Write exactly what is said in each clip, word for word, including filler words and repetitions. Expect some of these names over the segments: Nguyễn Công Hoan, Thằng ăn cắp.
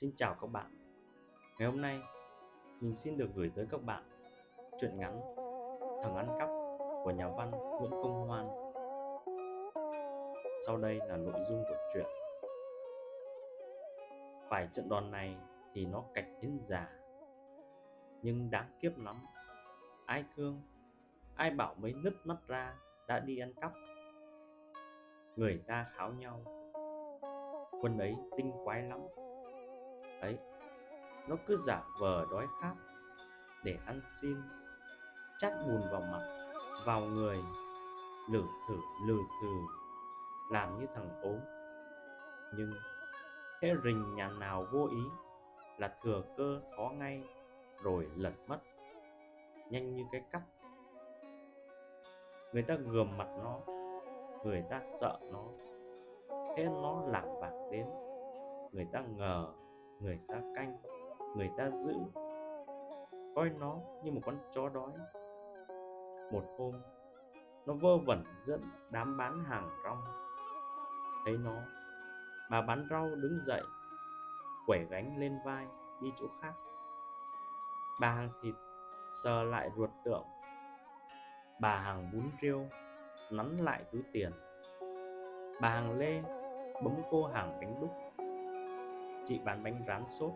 Xin chào các bạn. Ngày hôm nay mình xin được gửi tới các bạn truyện ngắn Thằng Ăn Cắp của nhà văn Nguyễn Công Hoan. Sau đây là nội dung của truyện. Phải trận đòn này thì nó cạch đến già, nhưng đáng kiếp lắm. Ai thương, ai bảo mấy nứt mắt ra đã đi ăn cắp. Người ta kháo nhau, quân ấy tinh quái lắm. Ấy, nó cứ giả vờ đói khát để ăn xin, chát bùn vào mặt, vào người, lử thử lừ thừ, làm như thằng ốm. Nhưng thế rình nhà nào vô ý là thừa cơ khó ngay, rồi lật mất, nhanh như cái cắt. Người ta gườm mặt nó, người ta sợ nó, thế nó lảng bảng đến. Người ta ngờ, người ta canh, người ta giữ, coi nó như một con chó đói. Một hôm, nó vơ vẩn dẫn đám bán hàng rong. Thấy nó, bà bán rau đứng dậy, quẩy gánh lên vai đi chỗ khác. Bà hàng thịt sờ lại ruột tượng, bà hàng bún riêu nắn lại túi tiền, bà hàng lê bấm cô hàng bánh đúc. Chị bán bánh rán sốt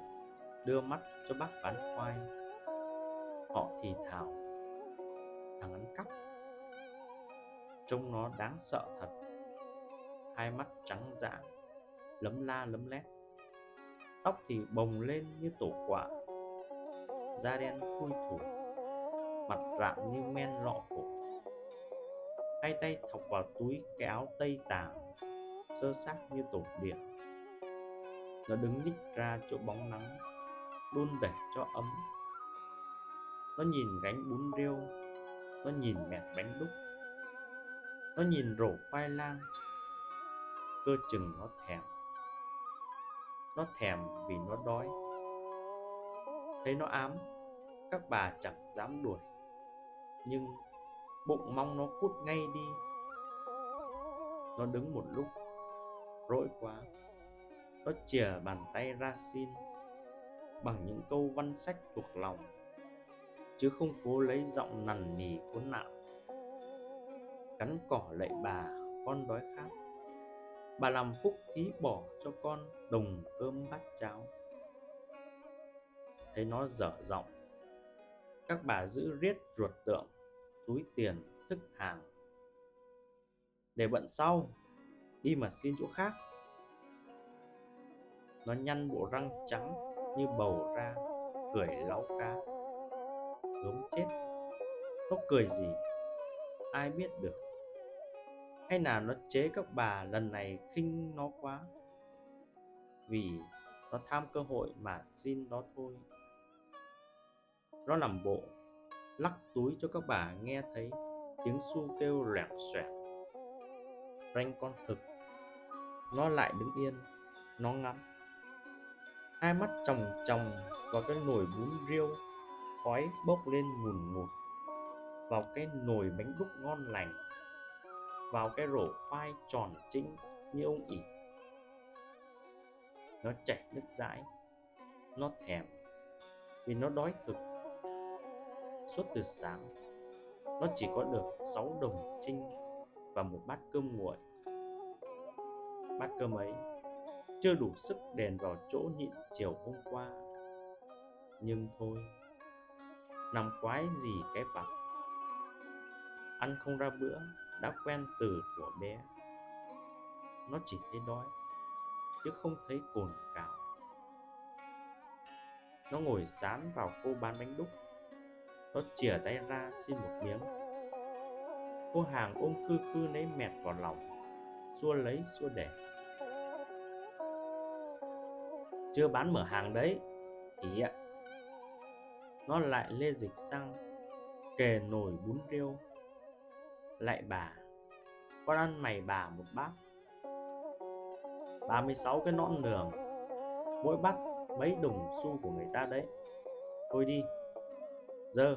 đưa mắt cho bác bán khoai. Họ thì thào: thằng ăn cắp. Trông nó đáng sợ thật, hai mắt trắng dã, lấm la lấm lét, tóc thì bồng lên như tổ quả, da đen thui thủi, mặt rạng như men lọ cổ, hai tay thọc vào túi cái áo tây tàng, sơ xác như tổ địa. Nó đứng nhích ra chỗ bóng nắng, đun đẩy cho ấm. Nó nhìn gánh bún riêu, nó nhìn mẹt bánh đúc, nó nhìn rổ khoai lang. Cơ chừng nó thèm, nó thèm vì nó đói. Thấy nó ám, các bà chẳng dám đuổi, nhưng bụng mong nó cút ngay đi. Nó đứng một lúc, rỗi quá, nó chìa bàn tay ra xin bằng những câu văn sách thuộc lòng, chứ không cố lấy giọng nằn nỉ khốn nạn. Cắn cỏ lạy bà: con đói khát, bà làm phúc thí bỏ cho con đồng cơm bát cháo. Thấy nó dở giọng, các bà giữ riết ruột tượng, túi tiền, thức hàng. Để bận sau, đi mà xin chỗ khác. Nó nhăn bộ răng trắng như bầu ra, cười láu cá. Gớm chết, nó cười gì ai biết được. Hay là nó chế các bà lần này khinh nó quá, vì nó tham cơ hội mà xin nó thôi. Nó làm bộ lắc túi cho các bà nghe thấy tiếng su kêu lẻn xoẹt. Ranh con thực, nó lại đứng yên, nó ngắm, hai mắt tròng tròng vào cái nồi bún riêu khói bốc lên ngùn ngụt, vào cái nồi bánh đúc ngon lành, vào cái rổ khoai tròn chính như ông ỉ. Nó chảy nước dãi, nó thèm vì nó đói thực. Suốt từ sáng, nó chỉ có được sáu đồng trinh và một bát cơm nguội. Bát cơm ấy chưa đủ sức đền vào chỗ nhịn chiều hôm qua. Nhưng thôi, làm quái gì cái vặt. Ăn không ra bữa đã quen từ của bé. Nó chỉ thấy đói, chứ không thấy cồn cào. Nó ngồi sán vào cô bán bánh đúc, nó chìa tay ra xin một miếng. Cô hàng ôm khư khư lấy mẹt vào lòng, xua lấy xua để: chưa bán mở hàng đấy, ý ạ. Nó lại lê dịch sang kề nồi bún riêu. Lại bà: con ăn mày bà một bát, ba mươi sáu cái nõn đường, mỗi bát mấy đồng xu của người ta đấy. Thôi đi, dơ.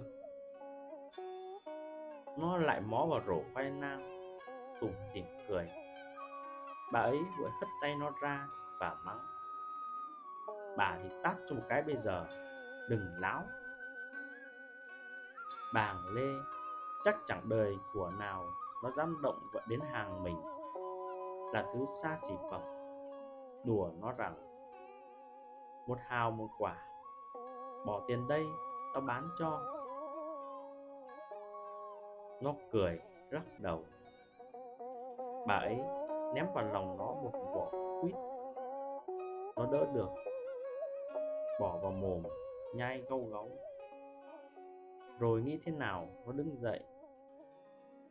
Nó lại mó vào rổ khoai lang, tủm tỉm cười. Bà ấy vội hất tay nó ra và mắng: bà thì tát cho một cái bây giờ, đừng láo. Bàng Lê chắc chẳng đời của nào nó dám động đến hàng mình, là thứ xa xỉ phẩm. Đùa nó rằng một hào một quả, bỏ tiền đây tao bán cho. Nó cười lắc đầu. Bà ấy ném vào lòng nó một vỏ quýt. Nó đỡ được, bỏ vào mồm nhai gâu gáu. Rồi nghĩ thế nào nó đứng dậy,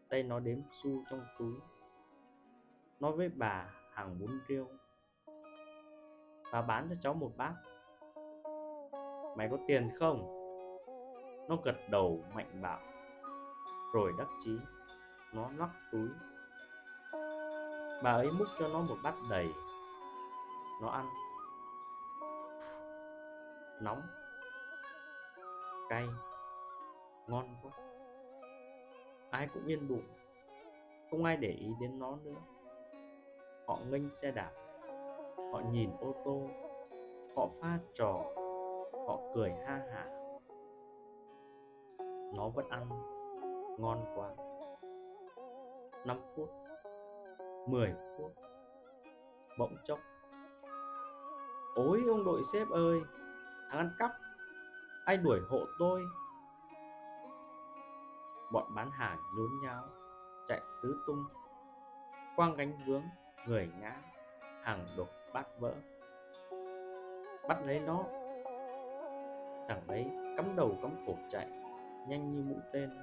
tay nó đếm xu trong túi. Nói với bà hàng bún riêu: bà bán cho cháu một bát, mày có tiền không? Nó gật đầu mạnh bạo. Rồi đắc chí, nó lắc túi. Bà ấy múc cho nó một bát đầy. Nó ăn. Nóng, cay, ngon quá. Ai cũng yên bụng, không ai để ý đến nó nữa. Họ nghênh xe đạp, họ nhìn ô tô, họ pha trò, họ cười ha hả. Nó vẫn ăn, ngon quá. Năm phút, mười phút, bỗng chốc: ôi ông đội sếp ơi, thằng ăn cắp, anh đuổi hộ tôi. Bọn bán hàng nhốn nháo, chạy tứ tung, quăng gánh vướng, người ngã, hàng đục bát vỡ. Bắt lấy nó. Thằng đấy cắm đầu cắm cổ chạy, nhanh như mũi tên.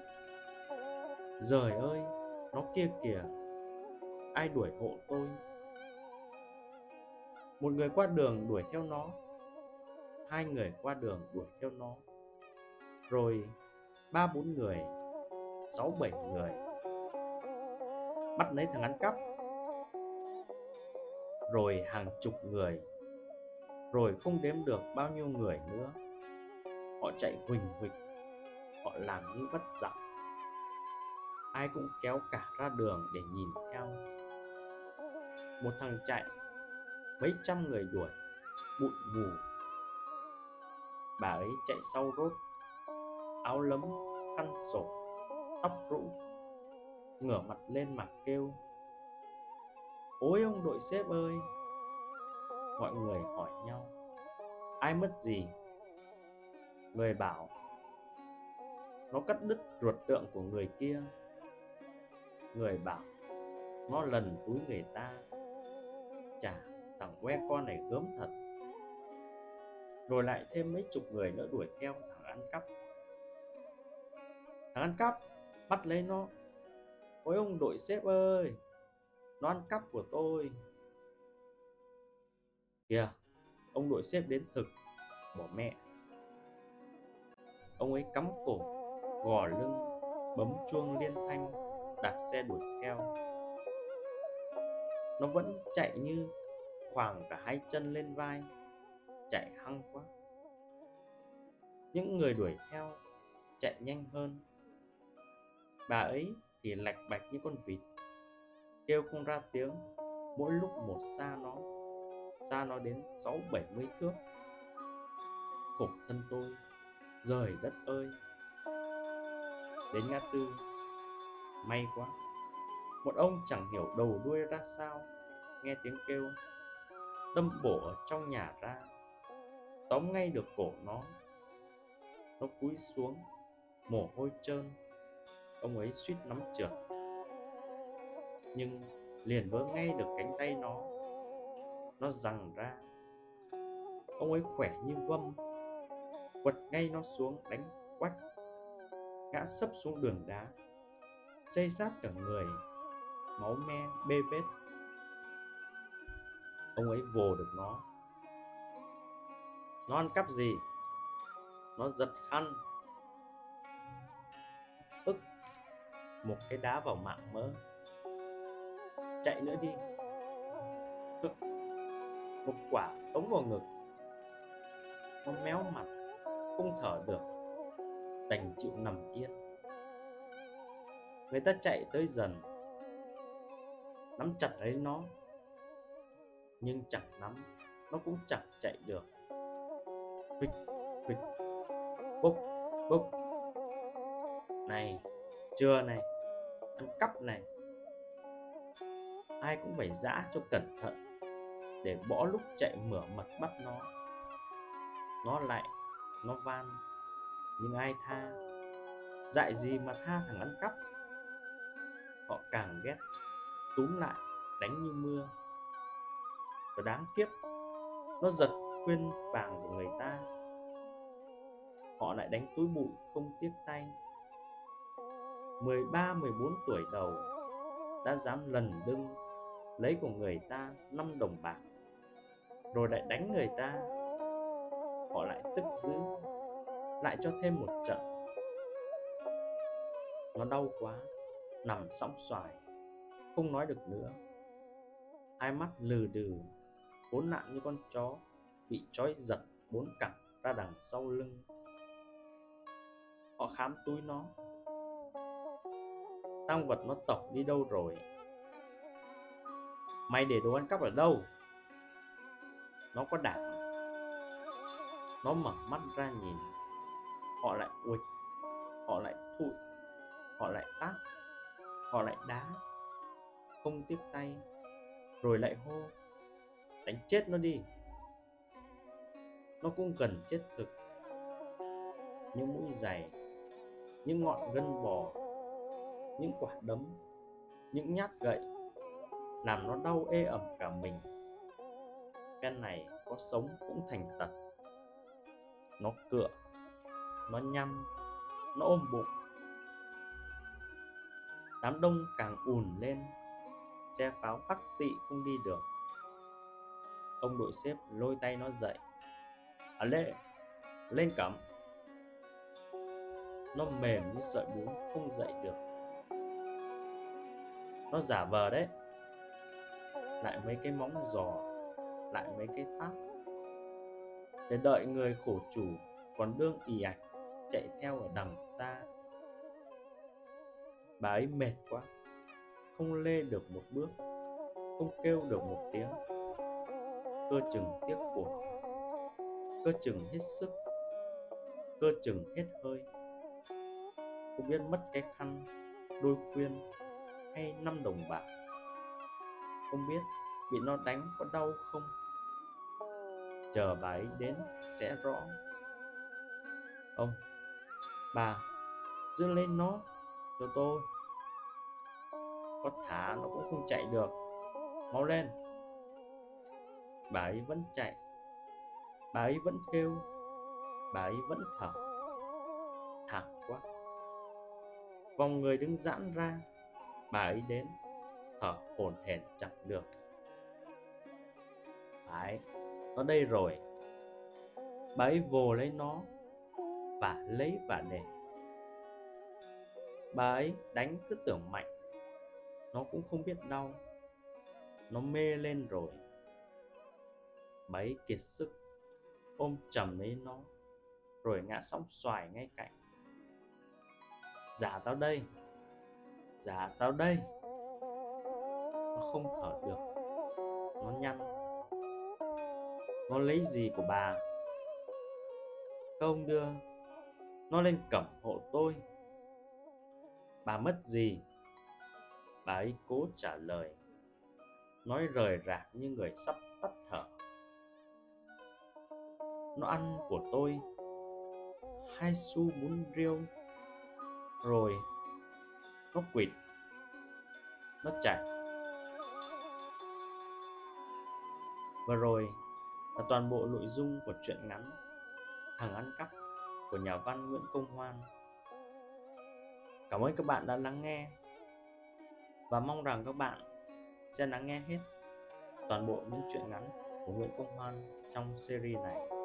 Giời ơi, nó kia kìa, ai đuổi hộ tôi. Một người qua đường đuổi theo nó, hai người qua đường đuổi theo nó, rồi ba bốn người, sáu bảy người. Bắt lấy thằng ăn cắp. Rồi hàng chục người, rồi không đếm được bao nhiêu người nữa. Họ chạy huỳnh huỳnh, họ làm như vắt giặc. Ai cũng kéo cả ra đường để nhìn theo. Một thằng chạy, mấy trăm người đuổi, bụi mù. Bà ấy chạy sau rốt, áo lấm, khăn sổ, tóc rũ, ngửa mặt lên mà kêu: ôi ông đội sếp ơi. Mọi người hỏi nhau: ai mất gì? Người bảo: nó cắt đứt ruột tượng của người kia. Người bảo: nó lần túi người ta. Chà, thằng que con này gớm thật. Rồi lại thêm mấy chục người nữa đuổi theo thằng ăn cắp. Thằng ăn cắp, bắt lấy nó. Ôi ông đội sếp ơi, nó ăn cắp của tôi. Kìa, ông đội sếp đến thực, bỏ mẹ. Ông ấy cắm cổ, gò lưng, bấm chuông liên thanh, đạp xe đuổi theo. Nó vẫn chạy như khoảng cả hai chân lên vai, chạy hăng quá. Những người đuổi theo chạy nhanh hơn. Bà ấy thì lạch bạch như con vịt, kêu không ra tiếng, mỗi lúc một xa nó. Xa nó đến sáu bảy mươi thước. Khổ thân tôi, giời đất ơi. Đến ngã tư, may quá, một ông chẳng hiểu đầu đuôi ra sao, nghe tiếng kêu, đâm bổ ở trong nhà ra, tóm ngay được cổ nó. Nó cúi xuống, mồ hôi trơn. Ông ấy suýt nắm trượt, nhưng liền vớ ngay được cánh tay nó. Nó giằng ra. Ông ấy khỏe như vâm, quật ngay nó xuống đánh quách, ngã sấp xuống đường đá, xây sát cả người, máu me bê bết. Ông ấy vồ được nó. Nó ăn cắp gì? Nó giật khăn. Ức, một cái đá vào mạng mỡ. Chạy nữa đi. Ức, một quả tống vào ngực. Nó méo mặt, không thở được, đành chịu nằm yên. Người ta chạy tới dần, nắm chặt lấy nó, nhưng chẳng nắm, nó cũng chẳng chạy được. Quick, quick. Bốc, bốc. Này, chưa này. Ăn cắp này. Ai cũng phải giã cho cẩn thận, để bỏ lúc chạy mửa mật bắt nó. Nó lại, nó van, nhưng ai tha. Dại gì mà tha thằng ăn cắp. Họ càng ghét, túm lại, đánh như mưa. Và đáng kiếp, nó giật khuyên vàng của người ta. Họ lại đánh túi bụi không tiếc tay. Mười ba, mười bốn tuổi đầu đã dám lần đưng lấy của người ta năm đồng bạc, rồi lại đánh người ta. Họ lại tức dữ, lại cho thêm một trận. Nó đau quá, nằm sõng xoài, không nói được nữa. Hai mắt lừ đừ, khốn nạn như con chó bị trói giật bốn cẳng ra đằng sau lưng. Họ khám túi nó. Tang vật nó tộc đi đâu rồi? Mày để đồ ăn cắp ở đâu? Nó có đảm. Nó mở mắt ra nhìn. Họ lại uịch, họ lại thụi, họ lại tát, họ lại đá, không tiếp tay, rồi lại hô: đánh chết nó đi. Nó cũng gần chết thực. Những mũi giày, những ngọn gân bò, những quả đấm, những nhát gậy làm nó đau ê ẩm cả mình. Cái này có sống cũng thành tật. Nó cựa, nó nhăm, nó ôm bụng. Đám đông càng ùn lên. Xe pháo tắc tị không đi được. Ông đội xếp lôi tay nó dậy. À lê, lên cẩm. Nó mềm như sợi bún, không dậy được. Nó giả vờ đấy. Lại mấy cái móng giò, lại mấy cái tát, để đợi người khổ chủ còn đương ì ạch chạy theo ở đằng xa. Bà ấy mệt quá, không lê được một bước, không kêu được một tiếng. Cơ chừng tiếc cuộc, cơ chừng hết sức, cơ chừng hết hơi. Không biết mất cái khăn, đôi khuyên hay năm đồng bạc. Không biết bị nó đánh có đau không. Chờ bà ấy đến sẽ rõ. Ông, bà, giữ lên nó cho tôi. Có thả nó cũng không chạy được. Mau lên. Bà ấy vẫn chạy. Bà ấy vẫn kêu. Bà ấy vẫn thở. Thẳng quá. Vòng người đứng giãn ra. Bà ấy đến. Thở hổn hển chẳng được. Phải, nó đây rồi. Bà ấy vồ lấy nó. Vả lấy vả để. Bà ấy đánh cứ tưởng mạnh. Nó cũng không biết đau. Nó mê lên rồi. Bà ấy kiệt sức, ôm chầm lấy nó, rồi ngã sóng xoài ngay cạnh. Giả tao đây, giả tao đây. Nó không thở được. Nó nhăn. Nó lấy gì của bà? Các ông đưa nó lên cẩm hộ tôi. Bà mất gì? Bà ấy cố trả lời, nói rời rạc như người sắp tắt thở. Nó ăn của tôi hai xu bún riêu. Rồi nó quỵt. Nó chạy. Và rồi là toàn bộ nội dung của truyện ngắn Thằng Ăn Cắp của nhà văn Nguyễn Công Hoan. Cảm ơn các bạn đã lắng nghe, và mong rằng các bạn sẽ lắng nghe hết toàn bộ những truyện ngắn của Nguyễn Công Hoan trong series này.